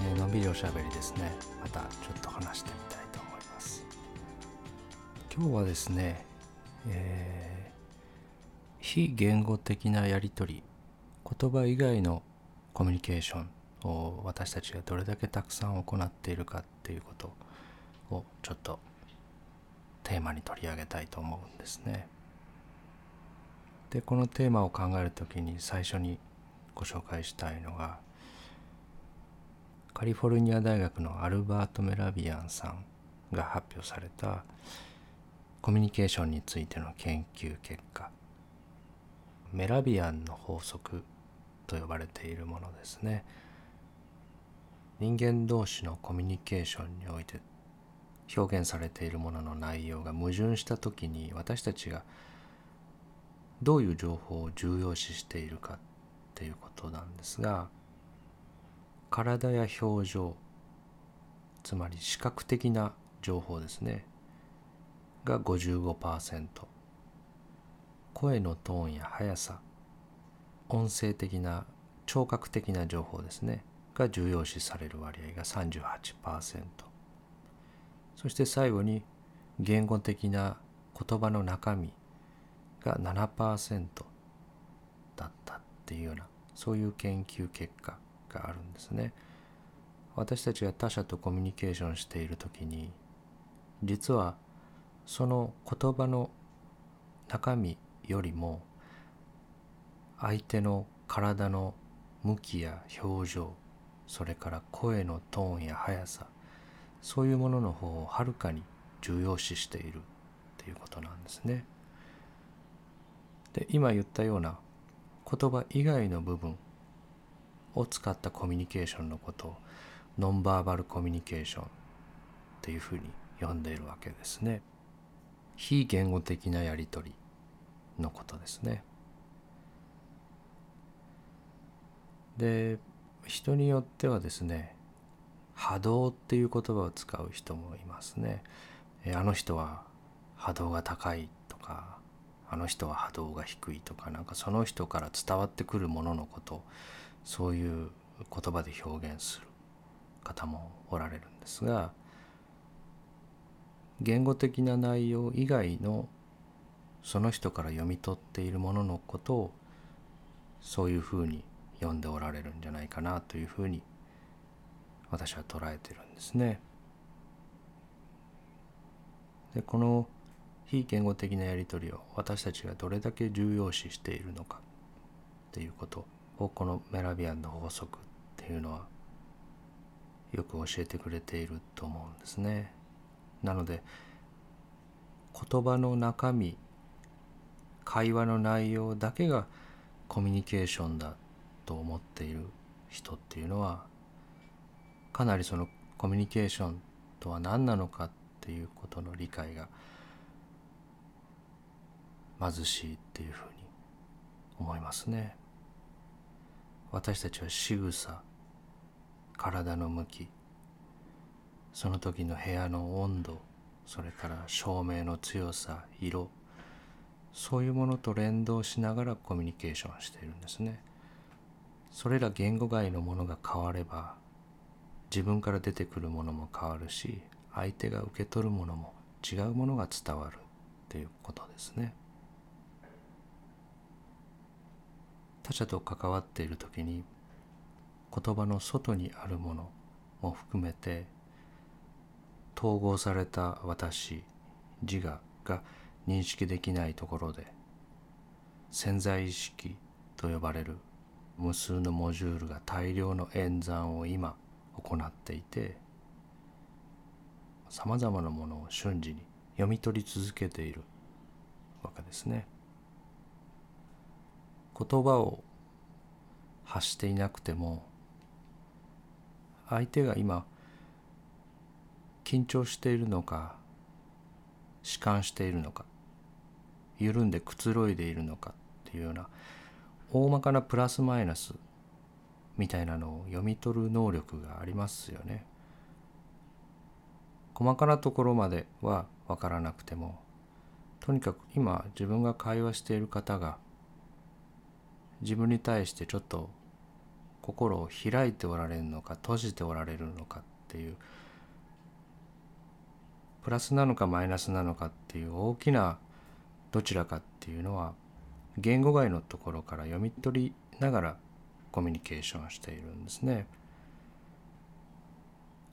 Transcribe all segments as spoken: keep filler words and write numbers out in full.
えー、のんびりおしゃべりですね。またちょっと話してみたいと思います。今日はですね、えー、非言語的なやり取り、言葉以外のコミュニケーションを私たちがどれだけたくさん行っているかっていうことをちょっとテーマに取り上げたいと思うんですね。で、このテーマを考えるときに最初にご紹介したいのが、カリフォルニア大学のアルバート・メラビアンさんが発表されたコミュニケーションについての研究結果、メラビアンの法則と呼ばれているものですね。人間同士のコミュニケーションにおいて表現されているものの内容が矛盾したときに、私たちがどういう情報を重要視しているかっていうことなんですが、体や表情、つまり視覚的な情報ですねが ごじゅうごパーセント、 声のトーンや速さ、音声的な聴覚的な情報ですねが重要視される割合が さんじゅうはちパーセント、 そして最後に言語的な言葉の中身が ななパーセント だったっていうような、そういう研究結果があるんですね。私たちが他者とコミュニケーションしているときに、実はその言葉の中身よりも相手の体の向きや表情、それから声のトーンや速さ、そういうものの方をはるかに重要視しているということなんですね。で、今言ったような言葉以外の部分を使ったコミュニケーションのことをノンバーバルコミュニケーションっていうふうに呼んでいるわけですね。非言語的なやり取りのことですね。で、人によってはですね、波動っていう言葉を使う人もいますね。あの人は波動が高いとか、あの人は波動が低いとか、なんかその人から伝わってくるもののことをそういう言葉で表現する方もおられるんですが、言語的な内容以外のその人から読み取っているもののことをそういうふうに読んでおられるんじゃないかなというふうに私は捉えているんですね。で、この非言語的なやり取りを私たちがどれだけ重要視しているのかっていうことを、このメラビアンの法則っていうのはよく教えてくれていると思うんですね。なので、言葉の中身、会話の内容だけがコミュニケーションだと思っている人っていうのは、かなりそのコミュニケーションとは何なのかっていうことの理解が貧しいっていうふうに思いますね。私たちは仕草、体の向き、その時の部屋の温度、それから照明の強さ、色、そういうものと連動しながらコミュニケーションしているんですね。それら言語外のものが変われば、自分から出てくるものも変わるし、相手が受け取るものも違うものが伝わるっていうことですね。他者と関わっているときに、言葉の外にあるものも含めて、統合された私、自我が認識できないところで、潜在意識と呼ばれる無数のモジュールが大量の演算を今行っていて、さまざまなものを瞬時に読み取り続けているわけですね。言葉を発していなくても、相手が今緊張しているのか、弛緩しているのか、緩んでくつろいでいるのかっていうような大まかなプラスマイナスみたいなのを読み取る能力がありますよね。細かなところまではわからなくても、とにかく今自分が会話している方が自分に対してちょっと心を開いておられるのか閉じておられるのかっていう、プラスなのかマイナスなのかっていう大きなどちらかっていうのは言語外のところから読み取りながらコミュニケーションしているんですね。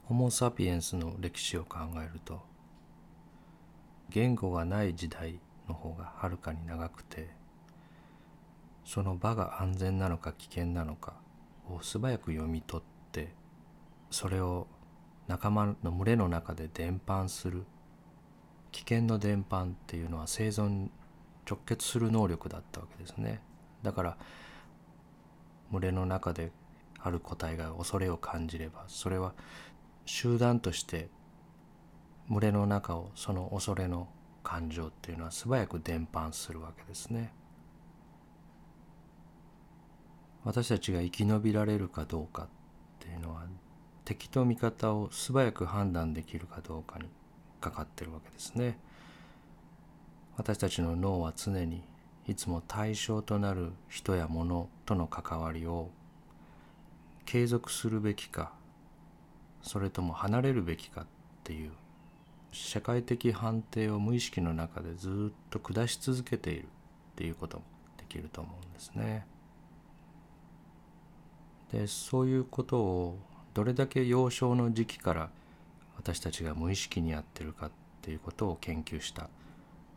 ホモ・サピエンスの歴史を考えると、言語がない時代の方がはるかに長くて、その場が安全なのか危険なのかを素早く読み取って、それを仲間の群れの中で伝播する、危険の伝播っていうのは生存に直結する能力だったわけですね。だから群れの中である個体が恐れを感じれば、それは集団として群れの中をその恐れの感情っていうのは素早く伝播するわけですね。私たちが生き延びられるかどうかっていうのは、敵と味方を素早く判断できるかどうかにかかってるわけですね。私たちの脳は常にいつも対象となる人や物との関わりを継続するべきか、それとも離れるべきかっていう社会的判定を無意識の中でずっと下し続けているっていうこともできると思うんですね。で、そういうことをどれだけ幼少の時期から私たちが無意識にやってるかっていうことを研究した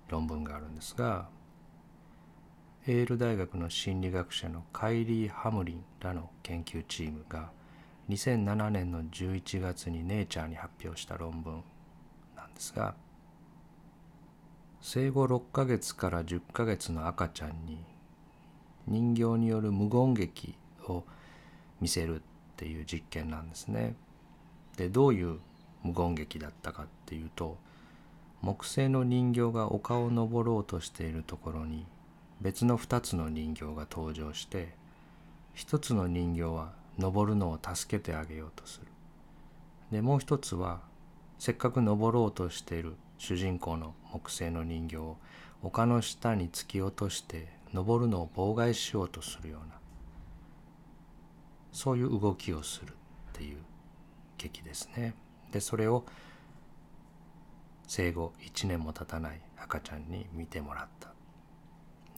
論文があるんですが、エール大学の心理学者のカイリー・ハムリンらの研究チームがにせんななねんのじゅういちがつにネイチャーに発表した論文なんですが、生後ろっかげつからじゅっかげつの赤ちゃんに人形による無言劇を見せるっていう実験なんですね。で、どういう無言劇だったかっていうと、木製の人形が丘を登ろうとしているところに別のふたつの人形が登場して、ひとつの人形は登るのを助けてあげようとする。で、もうひとつはせっかく登ろうとしている主人公の木製の人形を丘の下に突き落として登るのを妨害しようとするような、そういう動きをするっていう劇ですね。で、それを生後いちねんも経たない赤ちゃんに見てもらった。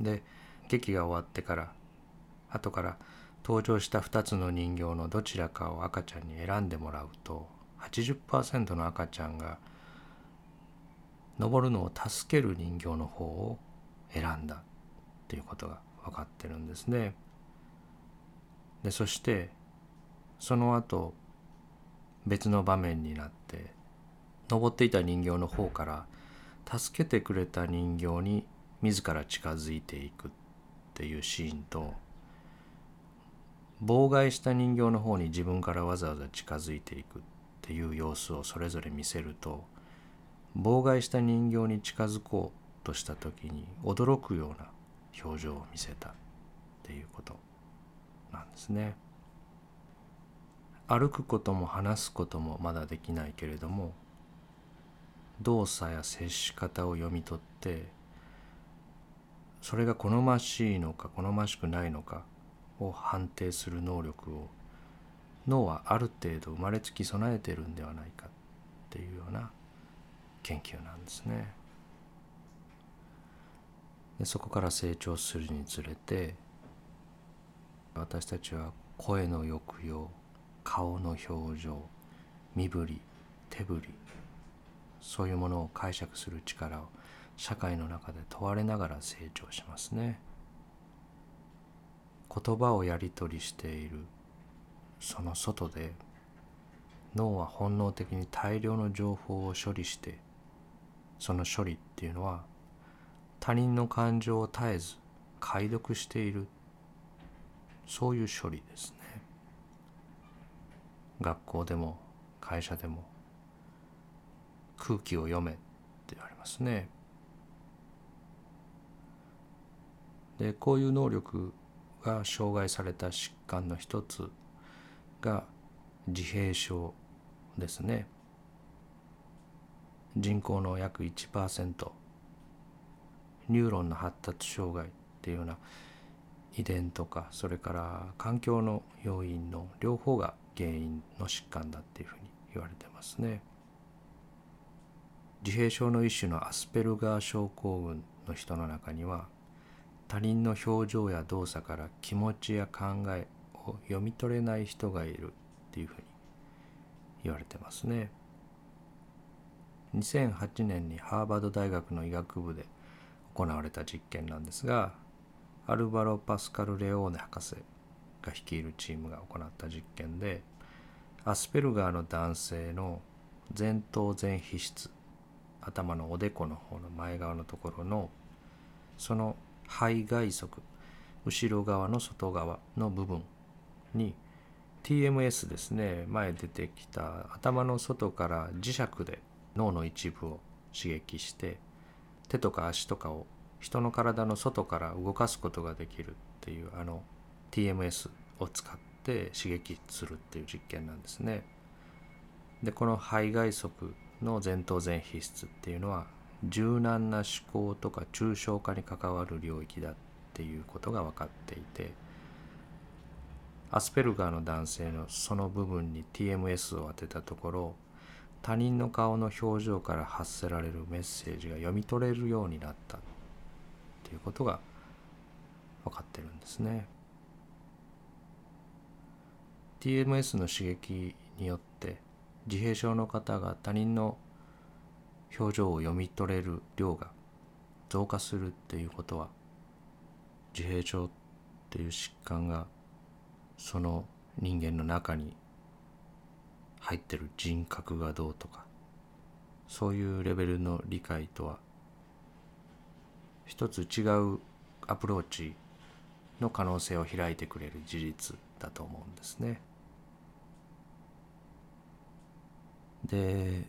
で、劇が終わってから後から登場したふたつの人形のどちらかを赤ちゃんに選んでもらうと、 はちじゅっパーセント の赤ちゃんが登るのを助ける人形の方を選んだということが分かってるんですね。で、そしてその後別の場面になって、登っていた人形の方から助けてくれた人形に自ら近づいていくっていうシーンと、妨害した人形の方に自分からわざわざ近づいていくっていう様子をそれぞれ見せると、妨害した人形に近づこうとした時に驚くような表情を見せたっていうことなんですね。歩くことも話すこともまだできないけれども、動作や接し方を読み取って、それが好ましいのか好ましくないのかを判定する能力を脳はある程度生まれつき備えているんではないかっていうような研究なんですね。で、そこから成長するにつれて、私たちは声の抑揚、顔の表情、身振り、手振り、そういうものを解釈する力を社会の中で問われながら成長しますね。言葉をやり取りしているその外で、脳は本能的に大量の情報を処理して、その処理っていうのは他人の感情を絶えず解読している、そういう処理ですね。学校でも会社でも空気を読めって言われますね。で、こういう能力が障害された疾患の一つが自閉症ですね。人口の約 いちパーセント、 ニューロンの発達障害っていうような遺伝とか、それから環境の要因の両方が原因の疾患だっていうふうに言われてますね。自閉症の一種のアスペルガー症候群の人の中には、他人の表情や動作から気持ちや考えを読み取れない人がいるっていうふうに言われてますね。にせんはちねんにハーバード大学の医学部で行われた実験なんですが、アルバロ・パスカル・レオーネ博士が率いるチームが行った実験で、アスペルガーの男性の前頭前皮質、頭のおでこの方の前側のところの、その肺外側、後ろ側の外側の部分に ティーエムエス ですね、前出てきた頭の外から磁石で脳の一部を刺激して、手とか足とかを人の体の外から動かすことができるっていう、あの ティーエムエス を使って刺激するっていう実験なんですね。で、この肺外側の前頭前皮質っていうのは、柔軟な思考とか抽象化に関わる領域だっていうことが分かっていて、アスペルガーの男性のその部分に ティーエムエス を当てたところ、他人の顔の表情から発せられるメッセージが読み取れるようになったということが分かってるんですね。 ティーエムエス の刺激によって、自閉症の方が他人の表情を読み取れる量が増加するっていうことは、自閉症っていう疾患がその人間の中に入ってる人格がどうとか、そういうレベルの理解とは一つ違うアプローチの可能性を開いてくれる事実だと思うんですね。で、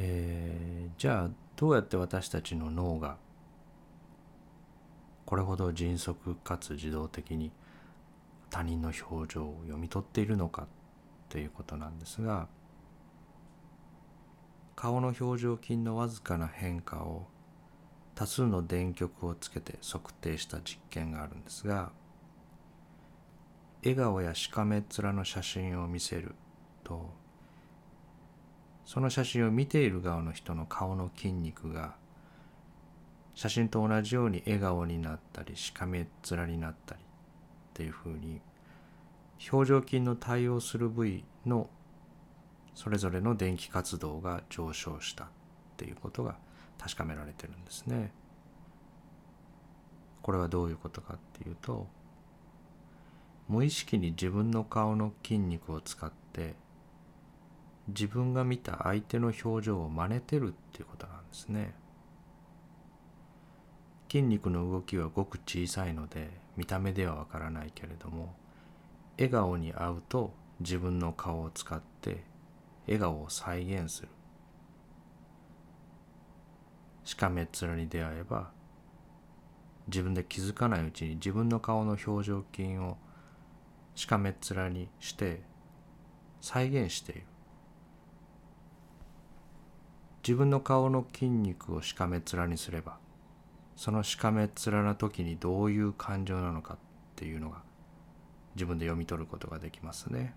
えー、じゃあどうやって私たちの脳がこれほど迅速かつ自動的に他人の表情を読み取っているのかということなんですが、顔の表情筋のわずかな変化を多数の電極をつけて測定した実験があるんですが、笑顔やしかめっ面の写真を見せると、その写真を見ている側の人の顔の筋肉が写真と同じように笑顔になったり、しかめっ面になったりっていうふうに、表情筋の対応する部位のそれぞれの電気活動が上昇したっていうことが確かめられてるんですね。これはどういうことかっていうと、無意識に自分の顔の筋肉を使って自分が見た相手の表情を真似てるっていうことなんですね。筋肉の動きはごく小さいので見た目ではわからないけれども、笑顔に合うと自分の顔を使って笑顔を再現する。しかめっ面に出会えば、自分で気づかないうちに自分の顔の表情筋をしかめっ面にして再現している。自分の顔の筋肉をしかめっ面にすれば、そのしかめっ面な時にどういう感情なのかっていうのが自分で読み取ることができますね。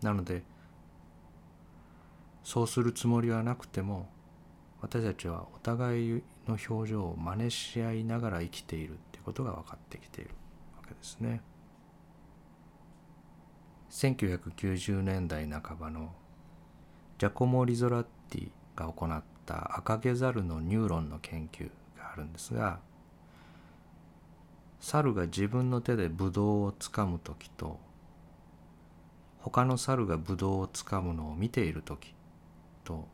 なので、そうするつもりはなくても、私たちはお互いの表情を真似し合いながら生きているっていうことが分かってきているわけですね。せんきゅうひゃくきゅうじゅうねんだいなかばのジャコモ・リゾラッティが行ったアカゲザルのニューロンの研究があるんですが、猿が自分の手でブドウをつかむときと、他の猿がブドウをつかむのを見ているときと、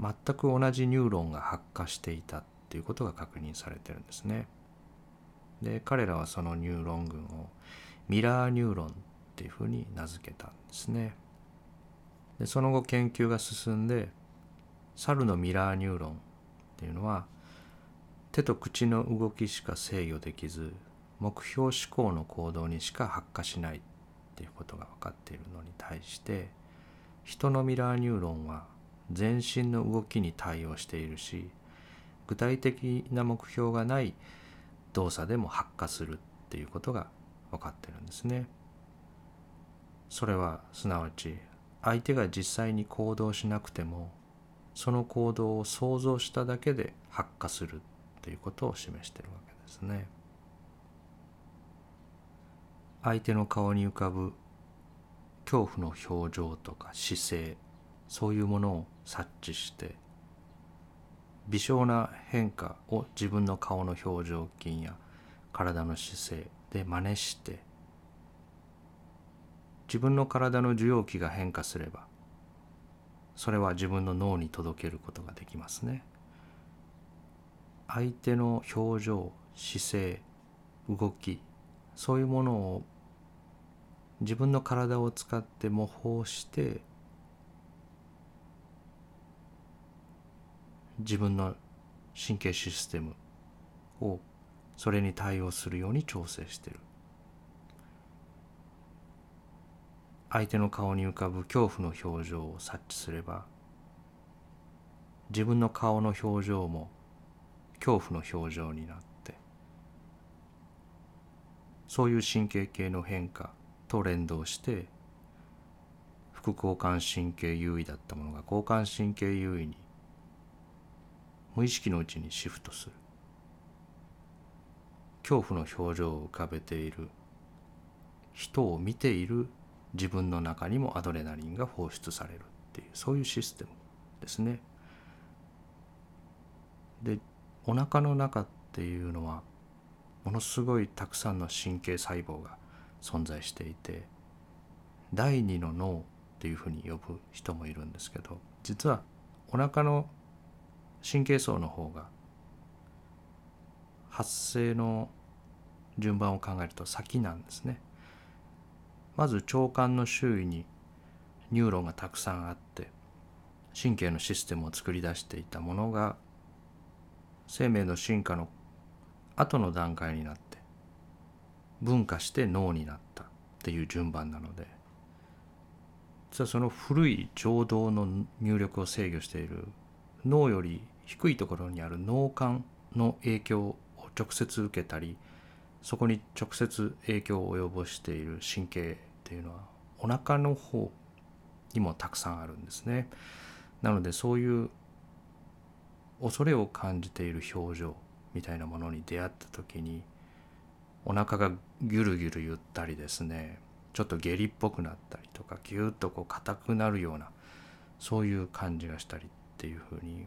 全く同じニューロンが発火していたということが確認されてるんですね。で、彼らはそのニューロン群をミラーニューロンっていうふうに名付けたんですね。で、その後研究が進んで、猿のミラーニューロンっていうのは、手と口の動きしか制御できず、目標思考の行動にしか発火しないっていうことが分かっているのに対して、人のミラーニューロンは全身の動きに対応しているし、具体的な目標がない動作でも発火するっていうことが分かってるんですね。それはすなわち相手が実際に行動しなくてもその行動を想像しただけで発火するということを示しているわけですね。相手の顔に浮かぶ恐怖の表情とか姿勢、そういうものを察知して微小な変化を自分の顔の表情筋や体の姿勢で真似して自分の体の受容器が変化すればそれは自分の脳に届けることができますね。相手の表情、姿勢、動き、そういうものを自分の体を使って模倣して自分の神経システムをそれに対応するように調整している。相手の顔に浮かぶ恐怖の表情を察知すれば自分の顔の表情も恐怖の表情になってそういう神経系の変化と連動して副交感神経優位だったものが交感神経優位に無意識のうちにシフトする。恐怖の表情を浮かべている人を見ている自分の中にもアドレナリンが放出されるっていうそういうシステムですね。で、お腹の中っていうのはものすごいたくさんの神経細胞が存在していて第二の脳っていうふうに呼ぶ人もいるんですけど、実はお腹の神経層の方が発生の順番を考えると先なんですね。まず腸管の周囲にニューロンがたくさんあって神経のシステムを作り出していたものが生命の進化の後の段階になって分化して脳になったっていう順番なので、実はその古い情動の入力を制御している脳より低いところにある脳幹の影響を直接受けたりそこに直接影響を及ぼしている神経っていうのはお腹の方にもたくさんあるんですね。なのでそういう恐れを感じている表情みたいなものに出会った時にお腹がギュルギュル言ったりですね、ちょっと下痢っぽくなったりとかギュッとこう硬くなるようなそういう感じがしたりっていうふうに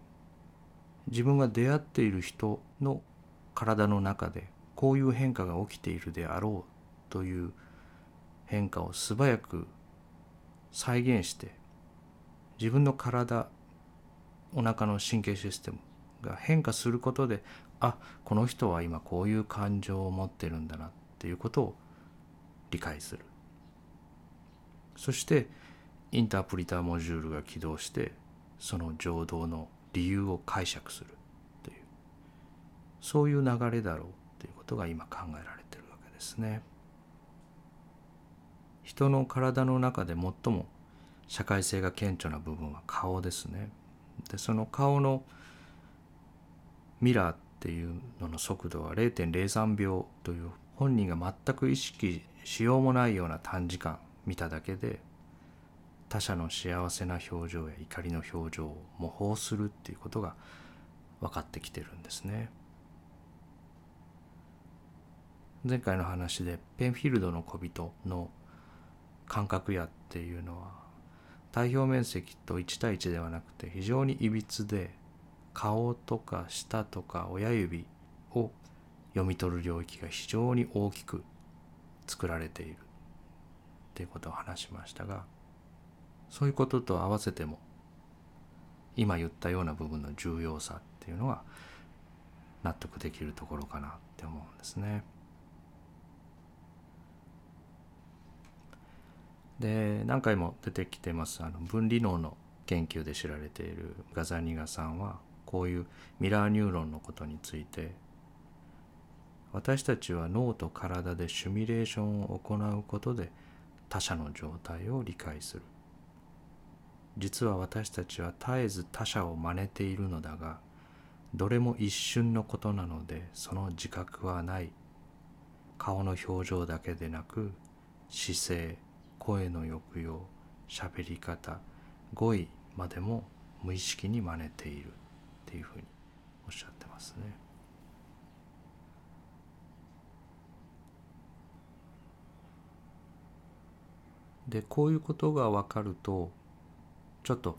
自分が出会っている人の体の中でこういう変化が起きているであろうという変化を素早く再現して自分の体、お腹の神経システムが変化することで、あ、この人は今こういう感情を持ってるんだなっていうことを理解する。そしてインタープリターモジュールが起動してその情動の理由を解釈するというそういう流れだろうということが今考えられているわけですね。人の体の中で最も社会性が顕著な部分は顔ですね。で、その顔のミラーっていうのの速度は れいてんれいさんびょうという本人が全く意識しようもないような短時間見ただけで他者の幸せな表情や怒りの表情を模倣するっていうことが分かってきてるんですね。前回の話でペンフィールドの小人の感覚野っていうのは体表面積といち対いちではなくて非常にいびつで顔とか舌とか親指を読み取る領域が非常に大きく作られているっていうことを話しましたが、そういうことと合わせても今言ったような部分の重要さっていうのが納得できるところかなって思うんですね。で、何回も出てきてますあの分理能の研究で知られているガザニガさんはこういうミラーニューロンのことについて、私たちは脳と体でシミュレーションを行うことで他者の状態を理解する。実は私たちは絶えず他者を真似ているのだが、どれも一瞬のことなのでその自覚はない。顔の表情だけでなく、姿勢、声の抑揚、喋り方、語彙までも無意識に真似ているっていうふうにおっしゃってますね。で、こういうことが分かると、ちょっと、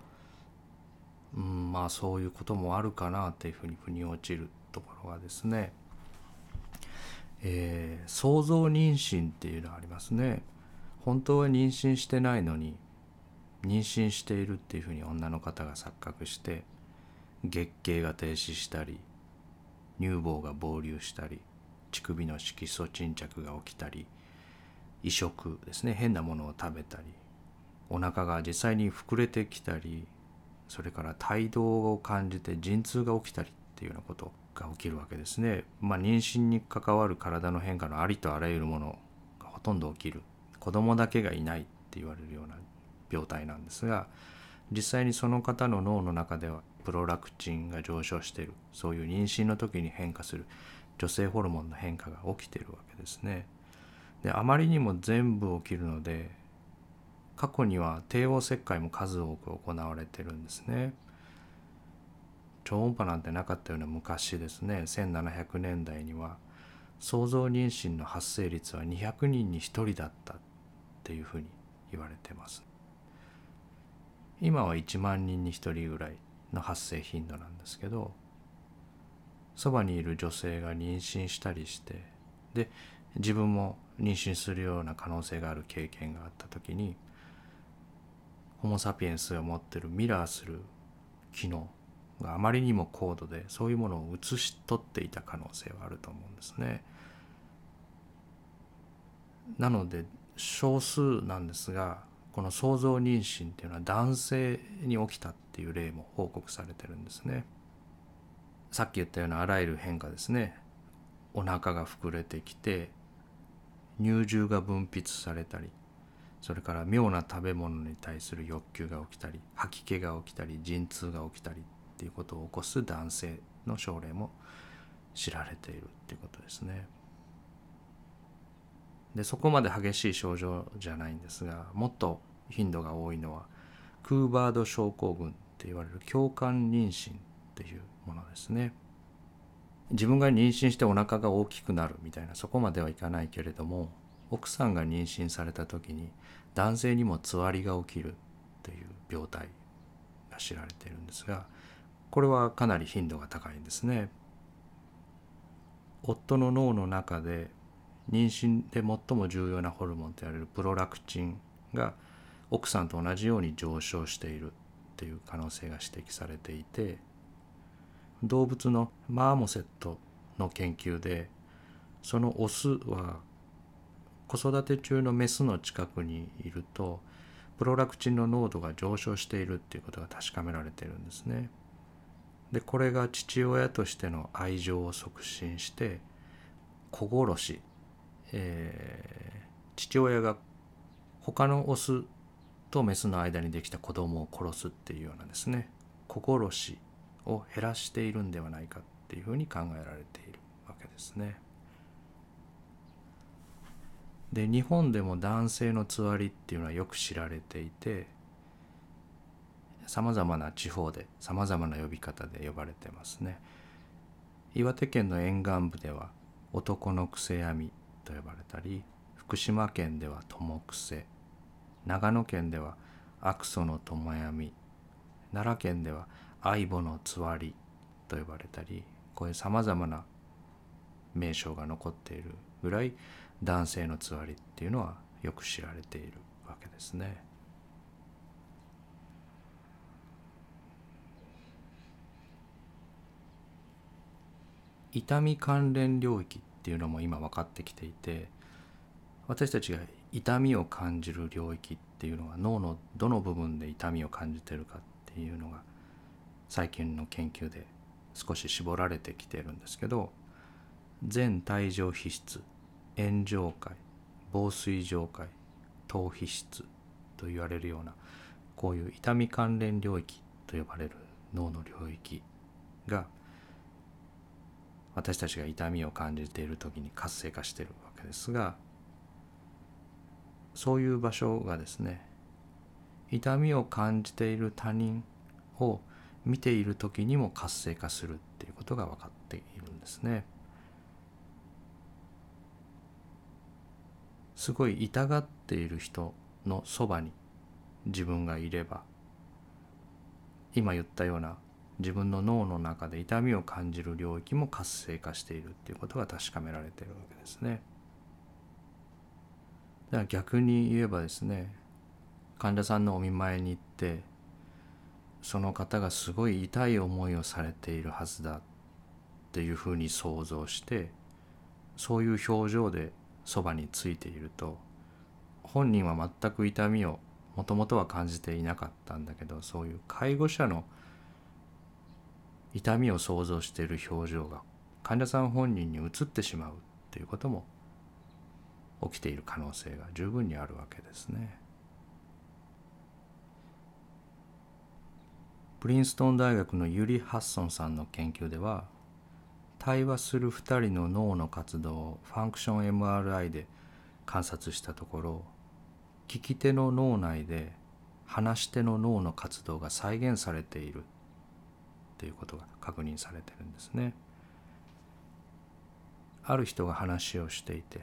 うん、まあそういうこともあるかなっていうふうに腑に落ちるところがですね、えー、想像妊娠っていうのがありますね。本当は妊娠してないのに、妊娠しているっていうふうに女の方が錯覚して、月経が停止したり、乳房が膨隆したり、乳首の色素沈着が起きたり、異食ですね、変なものを食べたり、お腹が実際に膨れてきたり、それから胎動を感じて陣痛が起きたりっていうようなことが起きるわけですね。まあ妊娠に関わる体の変化のありとあらゆるものがほとんど起きる、子供だけがいないって言われるような病態なんですが、実際にその方の脳の中ではプロラクチンが上昇している、そういう妊娠の時に変化する女性ホルモンの変化が起きているわけですね。で、あまりにも全部起きるので、過去には帝王切開も数多く行われてるんですね。超音波なんてなかったような昔ですね、せんななひゃくねんだいには想像妊娠の発生率はにひゃくにんにひとりだったっていうふうに言われてます。今はいちまんにんにひとりぐらいの発生頻度なんですけど、そばにいる女性が妊娠したりして、で、自分も妊娠するような可能性がある経験があった時に、ホモ・サピエンスが持っているミラーする機能があまりにも高度で、そういうものを写し取っていた可能性はあると思うんですね。なので少数なんですが、この想像妊娠っていうのは男性に起きたっていう例も報告されてるんですね。さっき言ったようなあらゆる変化ですね。お腹が膨れてきて、乳汁が分泌されたり、それから妙な食べ物に対する欲求が起きたり、吐き気が起きたり、陣痛が起きたりっていうことを起こす男性の症例も知られているっていうことですね。で、そこまで激しい症状じゃないんですが、もっと頻度が多いのはクーバード症候群って言われる共感妊娠っていうものですね。自分が妊娠してお腹が大きくなるみたいな、そこまではいかないけれども、奥さんが妊娠された時に男性にもつわりが起きるという病態が知られているんですが、これはかなり頻度が高いんですね。夫の脳の中で妊娠で最も重要なホルモンと言われるプロラクチンが奥さんと同じように上昇しているという可能性が指摘されていて、動物のマーモセットの研究で、そのオスは子育て中のメスの近くにいるとプロラクチンの濃度が上昇しているっていうことが確かめられているんですね。で、これが父親としての愛情を促進して、子殺し、えー、父親が他のオスとメスの間にできた子供を殺すっていうようなですね、子殺しを減らしているんではないかっていうふうに考えられているわけですね。で、日本でも男性のつわりっていうのはよく知られていて、さまざまな地方でさまざまな呼び方で呼ばれてますね。岩手県の沿岸部では男のくせ闇と呼ばれたり、福島県ではともくせ、長野県では悪祖のとも闇、奈良県では相棒のつわりと呼ばれたり、こういうさまざまな名称が残っているぐらい、男性のつわりっていうのはよく知られているわけですね。痛み関連領域っていうのも今分かってきていて、私たちが痛みを感じる領域っていうのは、脳のどの部分で痛みを感じてるかっていうのが最近の研究で少し絞られてきているんですけど、全帯状皮質、円状界、紡錘状界、頭皮質と言われるような、こういう痛み関連領域と呼ばれる脳の領域が私たちが痛みを感じている時に活性化しているわけですが、そういう場所がですね、痛みを感じている他人を見ている時にも活性化するっていうことが分かっているんですね。すごい痛がっている人のそばに自分がいれば、今言ったような自分の脳の中で痛みを感じる領域も活性化しているっていうことが確かめられているわけですね。だから逆に言えばですね、患者さんのお見舞いに行って、その方がすごい痛い思いをされているはずだっていうふうに想像して、そういう表情でそばについていると、本人は全く痛みをもともとは感じていなかったんだけど、そういう介護者の痛みを想像している表情が患者さん本人に移ってしまうということも起きている可能性が十分にあるわけですね。プリンストン大学のユリ・ハッソンさんの研究では、対話するふたりの脳の活動をファンクション エムアールアイ で観察したところ、聞き手の脳内で話し手の脳の活動が再現されているということが確認されているんですね。ある人が話をしていて、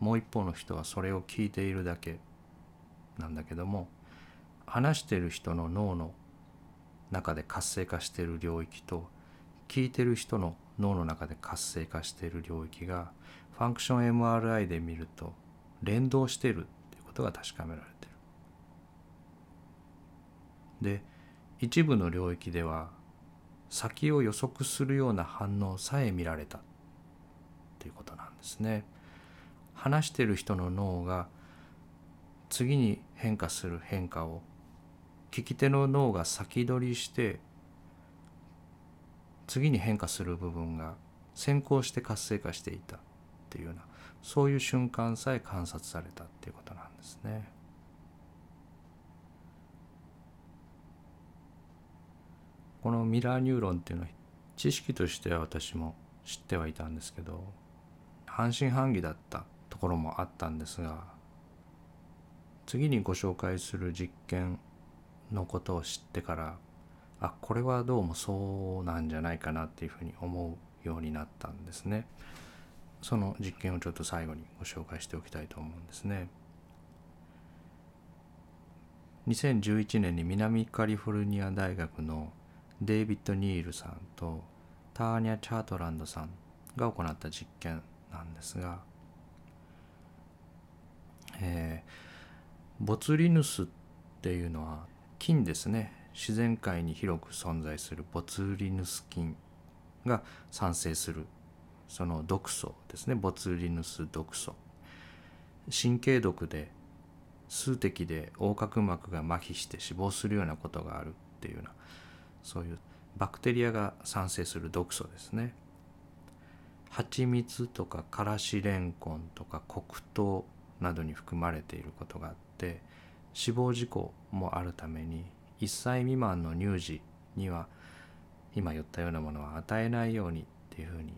もう一方の人はそれを聞いているだけなんだけども、話している人の脳の中で活性化している領域と聞いている人の脳の中で活性化している領域がファンクション エムアールアイ で見ると連動しているということが確かめられている。で、一部の領域では先を予測するような反応さえ見られたということなんですね。話している人の脳が次に変化する変化を聞き手の脳が先取りして、次に変化する部分が先行して活性化していたっていうような、そういう瞬間さえ観察されたっていうことなんですね。このミラーニューロンっていうのは知識としては私も知ってはいたんですけど、半信半疑だったところもあったんですが、次にご紹介する実験のことを知ってから、あ、これはどうもそうなんじゃないかなっていうふうに思うようになったんですね。その実験をちょっと最後にご紹介しておきたいと思うんですね。にせんじゅういちねんに南カリフォルニア大学のデイビッド・ニールさんとターニャ・チャートランドさんが行った実験なんですが、えー、ボツリヌスっていうのは菌ですね。自然界に広く存在するボツリヌス菌が産生するその毒素ですね。ボツリヌス毒素、神経毒で数滴で横隔膜が麻痺して死亡するようなことがあるっていうような、そういうバクテリアが産生する毒素ですね。蜂蜜とかからしれんこんとか黒糖などに含まれていることがあって、死亡事故もあるためにいっさい未満の乳児には今言ったようなものは与えないようにっていうふうに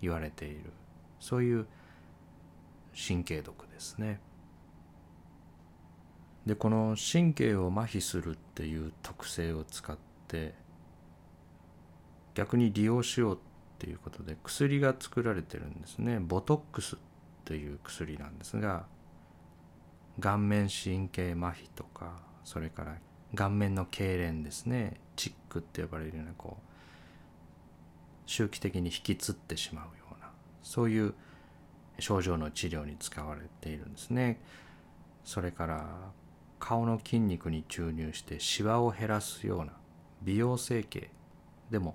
言われている、そういう神経毒ですね。で、この神経を麻痺するっていう特性を使って逆に利用しようっていうことで薬が作られてるんですね。ボトックスっていう薬なんですが、顔面神経麻痺とか、それから顔面の痙攣ですね、チックって呼ばれるような、こう周期的に引きつってしまうような、そういう症状の治療に使われているんですね。それから顔の筋肉に注入してシワを減らすような美容整形でも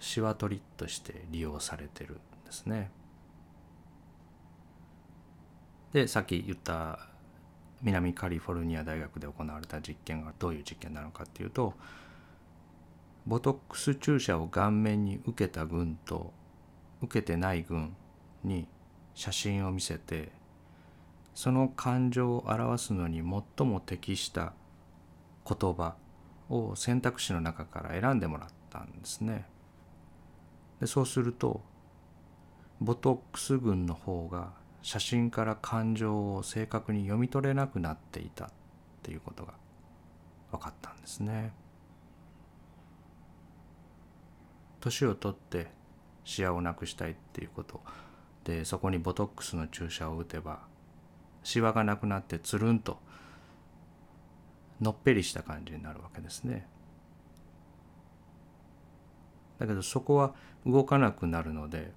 シワ取りとして利用されているんですね。で、さっき言った南カリフォルニア大学で行われた実験がどういう実験なのかっていうと、ボトックス注射を顔面に受けた群と受けてない群に写真を見せて、その感情を表すのに最も適した言葉を選択肢の中から選んでもらったんですね。でそうするとボトックス群の方が写真から感情を正確に読み取れなくなっていたっていうことが分かったんですね。年を取って視野をなくしたいっていうことで、そこにボトックスの注射を打てばシワがなくなってつるんとのっぺりした感じになるわけですね。だけどそこは動かなくなるので、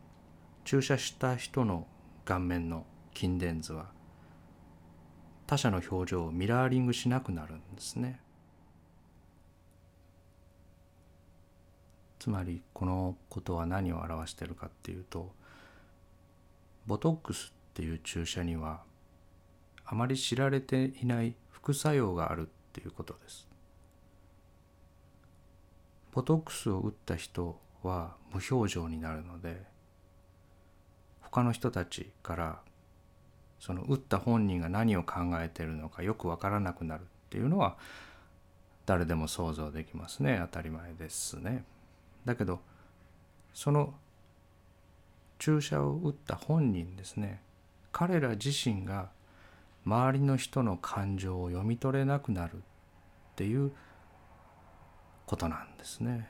注射した人の顔面の筋電図は他者の表情をミラーリングしなくなるんですね。つまりこのことは何を表しているかっていうと、ボトックスっていう注射にはあまり知られていない副作用があるっていうことです。ボトックスを打った人は無表情になるので、他の人たちからその打った本人が何を考えているのかよくわからなくなるっていうのは誰でも想像できますね。当たり前ですね。だけどその注射を打った本人ですね、彼ら自身が周りの人の感情を読み取れなくなるっていうことなんですね。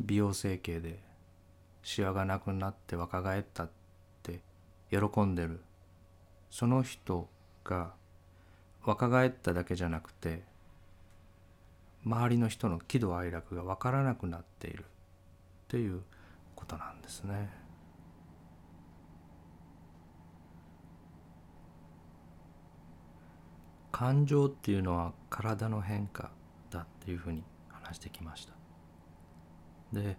美容整形でシワがなくなって若返ったって喜んでるその人が若返っただけじゃなくて、周りの人の喜怒哀楽が分からなくなっているっていうことなんですね。感情っていうのは体の変化だっていうふうに話してきました。で、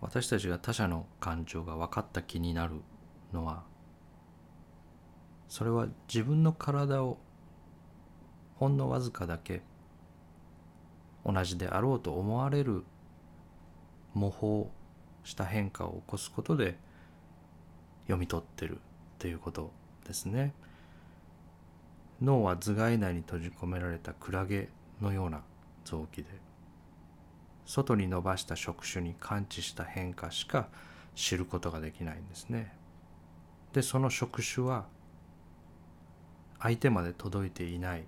私たちが他者の感情が分かった気になるのは、それは自分の体をほんのわずかだけ同じであろうと思われる模倣した変化を起こすことで読み取ってるっていうことですね。脳は頭蓋内に閉じ込められたクラゲのような臓器で、外に伸ばした触手に感知した変化しか知ることができないんですね。で、その触手は相手まで届いていない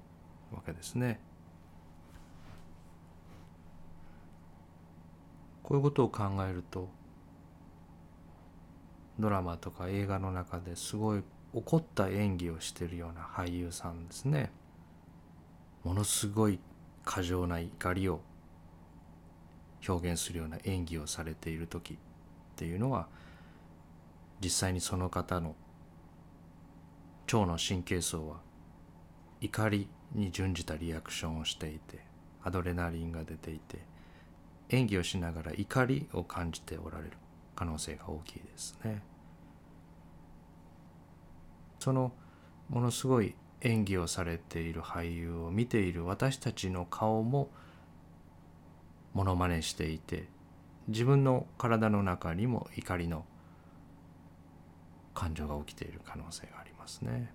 わけですね。こういうことを考えると、ドラマとか映画の中ですごい怒った演技をしているような俳優さんですね。ものすごい過剰な怒りを表現するような演技をされている時っていうのは、実際にその方の腸の神経層は怒りに準じたリアクションをしていて、アドレナリンが出ていて、演技をしながら怒りを感じておられる可能性が大きいですね。そのものすごい演技をされている俳優を見ている私たちの顔もモノマネしていて、自分の体の中にも怒りの感情が起きている可能性がありますね。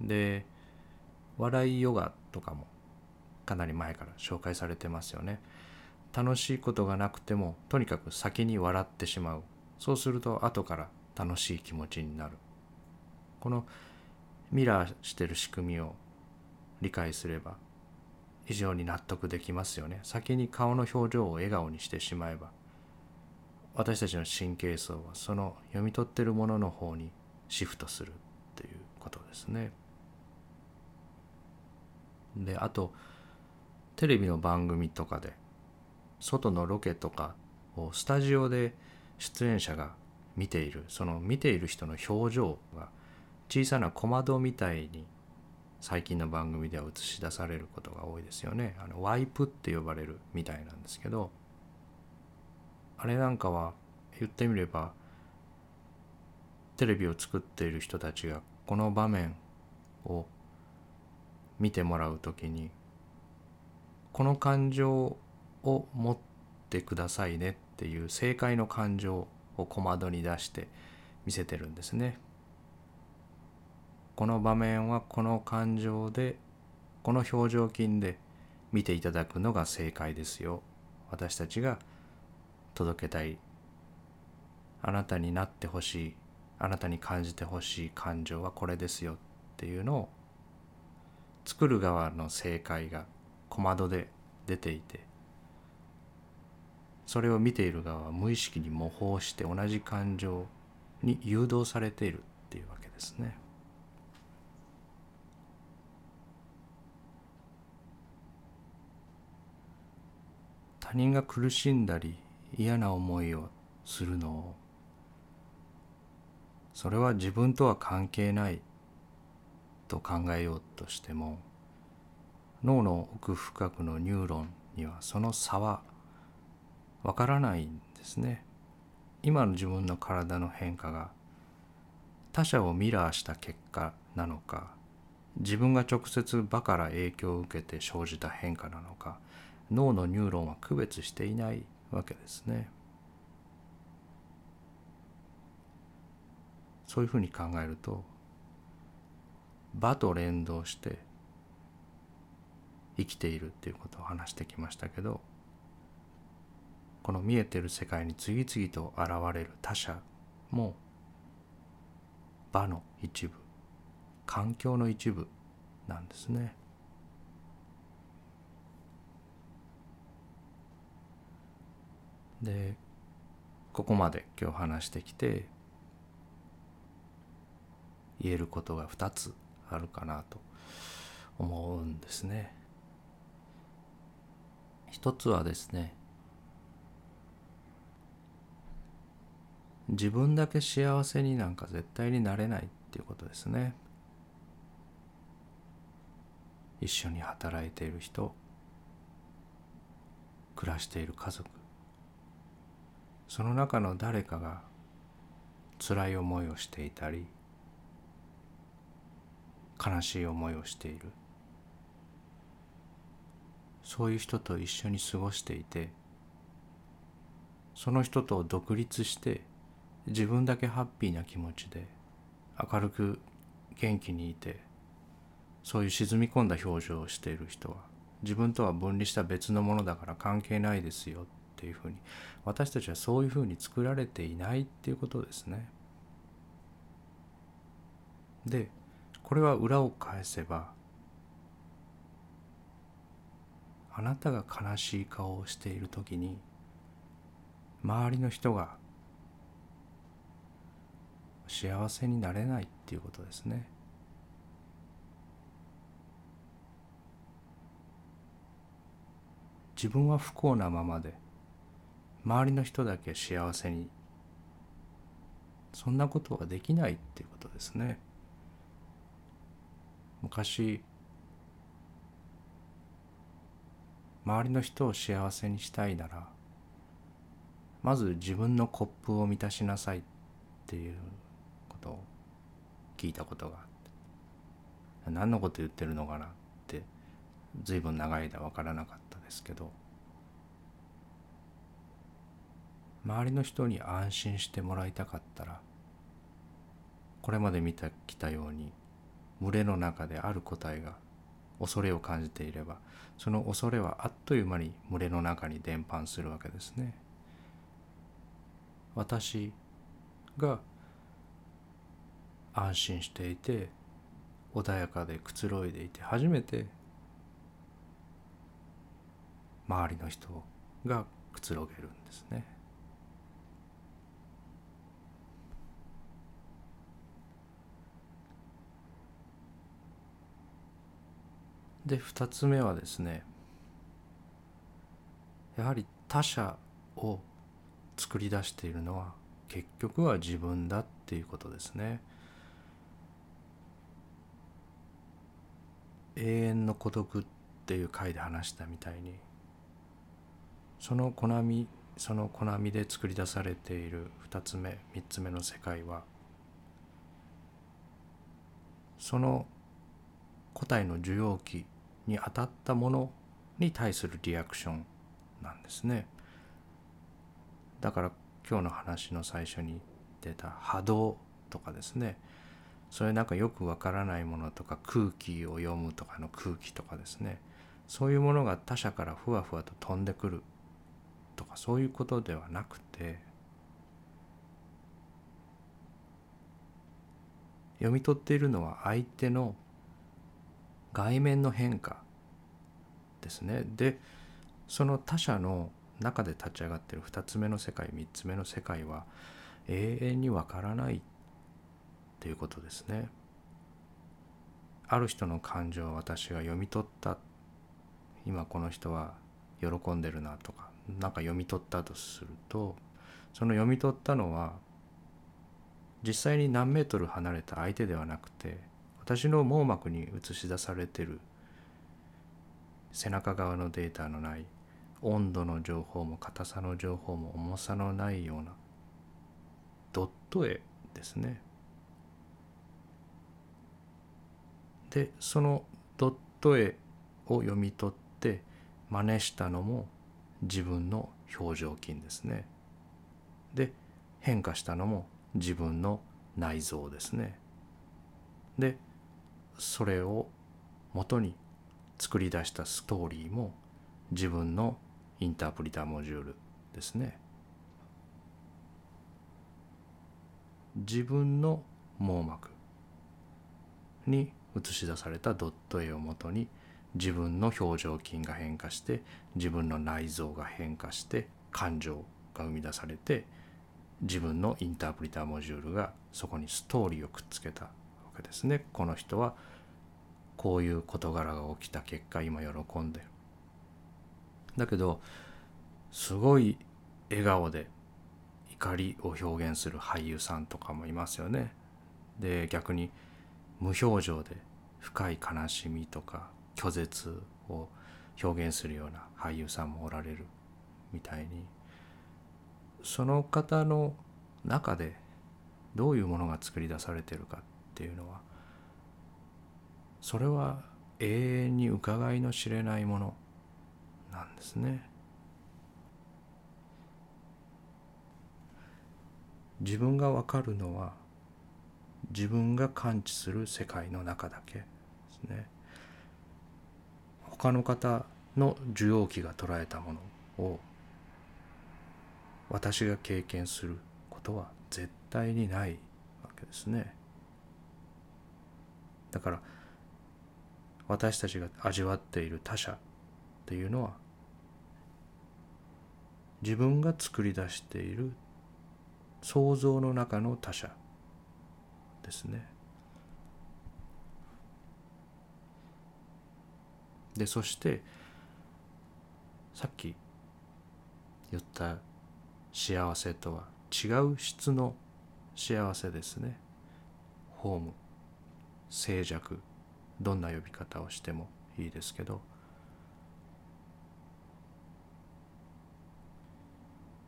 で、笑いヨガとかもかなり前から紹介されてますよね。楽しいことがなくてもとにかく先に笑ってしまう。そうすると後から楽しい気持ちになる。このミラーしてる仕組みを理解すれば非常に納得できますよね。先に顔の表情を笑顔にしてしまえば、私たちの神経層はその読み取っているものの方にシフトするっていうことですね。で、あとテレビの番組とかで外のロケとかをスタジオで出演者が見ている、その見ている人の表情が小さな小窓みたいに最近の番組では映し出されることが多いですよね。あのワイプって呼ばれるみたいなんですけど、あれなんかは言ってみればテレビを作っている人たちがこの場面を見てもらうときに、この感情を持ってくださいねっていう正解の感情を小窓に出して見せてるんですね。この場面はこの感情で、この表情筋で見ていただくのが正解ですよ。私たちが届けたい、あなたになってほしい、あなたに感じてほしい感情はこれですよっていうのを、作る側の正解が小窓で出ていて、それを見ている側は無意識に模倣して同じ感情に誘導されているっていうわけですね。他人が苦しんだり嫌な思いをするのを、それは自分とは関係ないと考えようとしても、脳の奥深くのニューロンにはその差はわからないんですね。今の自分の体の変化が他者をミラーした結果なのか、自分が直接場から影響を受けて生じた変化なのか、脳のニューロンは区別していないわけですね。そういうふうに考えると、場と連動して生きているっていうことを話してきましたけど、この見えてる世界に次々と現れる他者も場の一部、環境の一部なんですね。で、ここまで今日話してきて言えることがふたつあるかなと思うんですね。ひとつはですね、自分だけ幸せになんか絶対になれないっていうことですね。一緒に働いている人、暮らしている家族、その中の誰かが辛い思いをしていたり、悲しい思いをしている。そういう人と一緒に過ごしていて、その人と独立して自分だけハッピーな気持ちで明るく元気にいて、そういう沈み込んだ表情をしている人は、自分とは分離した別のものだから関係ないですよっていうふうに、私たちはそういうふうに作られていないっていうことですね。で、これは裏を返せば、あなたが悲しい顔をしているときに、周りの人が幸せになれないっていうことですね。自分は不幸なままで、周りの人だけ幸せに、そんなことはできないっていうことですね。昔、周りの人を幸せにしたいなら、まず自分のコップを満たしなさいっていうことを聞いたことがあって、何のこと言ってるのかなって随分長い間分からなかったですけど、周りの人に安心してもらいたかったら、これまで見てきたように群れの中である個体が恐れを感じていれば、その恐れはあっという間に群れの中に伝播するわけですね。私が安心していて、穏やかでくつろいでいて、初めて周りの人がくつろげるんですね。で、ふたつめはですね、やはり他者を作り出しているのは結局は自分だっていうことですね。永遠の孤独っていう回で話したみたいに、そのコナミ、そのコナミで作り出されているふたつめ、みっつめの世界は、その個体の受容器に当たったものに対するリアクションなんですね。だから今日の話の最初に出た波動とかですね、そういうなんかよくわからないものとか、空気を読むとかの空気とかですね、そういうものが他者からふわふわと飛んでくるとか、そういうことではなくて、読み取っているのは相手の外面の変化ですね。で、その他者の中で立ち上がっているふたつめの世界、みっつめの世界は永遠にわからないということですね。ある人の感情を私が読み取った。今この人は喜んでるなとか、なんか読み取ったとすると、その読み取ったのは実際に何メートル離れた相手ではなくて、私の網膜に映し出されている背中側のデータのない、温度の情報も硬さの情報も重さのないようなドット絵ですね。で、そのドット絵を読み取って真似したのも自分の表情筋ですね。で、変化したのも自分の内臓ですね。で、それを元に作り出したストーリーも自分のインタープリターモジュールですね。自分の網膜に映し出されたドット絵を元に自分の表情筋が変化して、自分の内臓が変化して、感情が生み出されて、自分のインタープリターモジュールがそこにストーリーをくっつけたわけですね。この人はこういう事柄が起きた結果今喜んでる。だけどすごい笑顔で怒りを表現する俳優さんとかもいますよね。で、逆に無表情で深い悲しみとか拒絶を表現するような俳優さんもおられるみたいに、その方の中でどういうものが作り出されているかっていうのは、それは永遠に伺いの知れないものなんですね。自分がわかるのは自分が感知する世界の中だけですね。他の方の受容器が捉えたものを私が経験することは絶対にないわけですね。だから私たちが味わっている他者というのは、自分が作り出している想像の中の他者ですね。で、そしてさっき言った幸せとは違う質の幸せですね。ホーム、静寂、どんな呼び方をしてもいいですけど、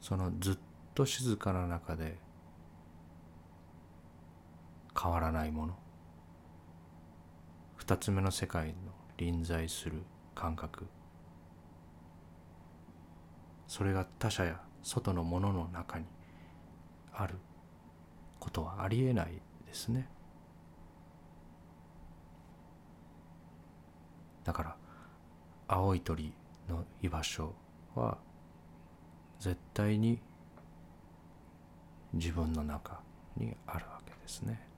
そのずっと静かな中で変わらないもの、二つ目の世界の臨在する感覚、それが他者や外のものの中にあることはありえないですね。だから青い鳥の居場所は絶対に自分の中にあるわけですね。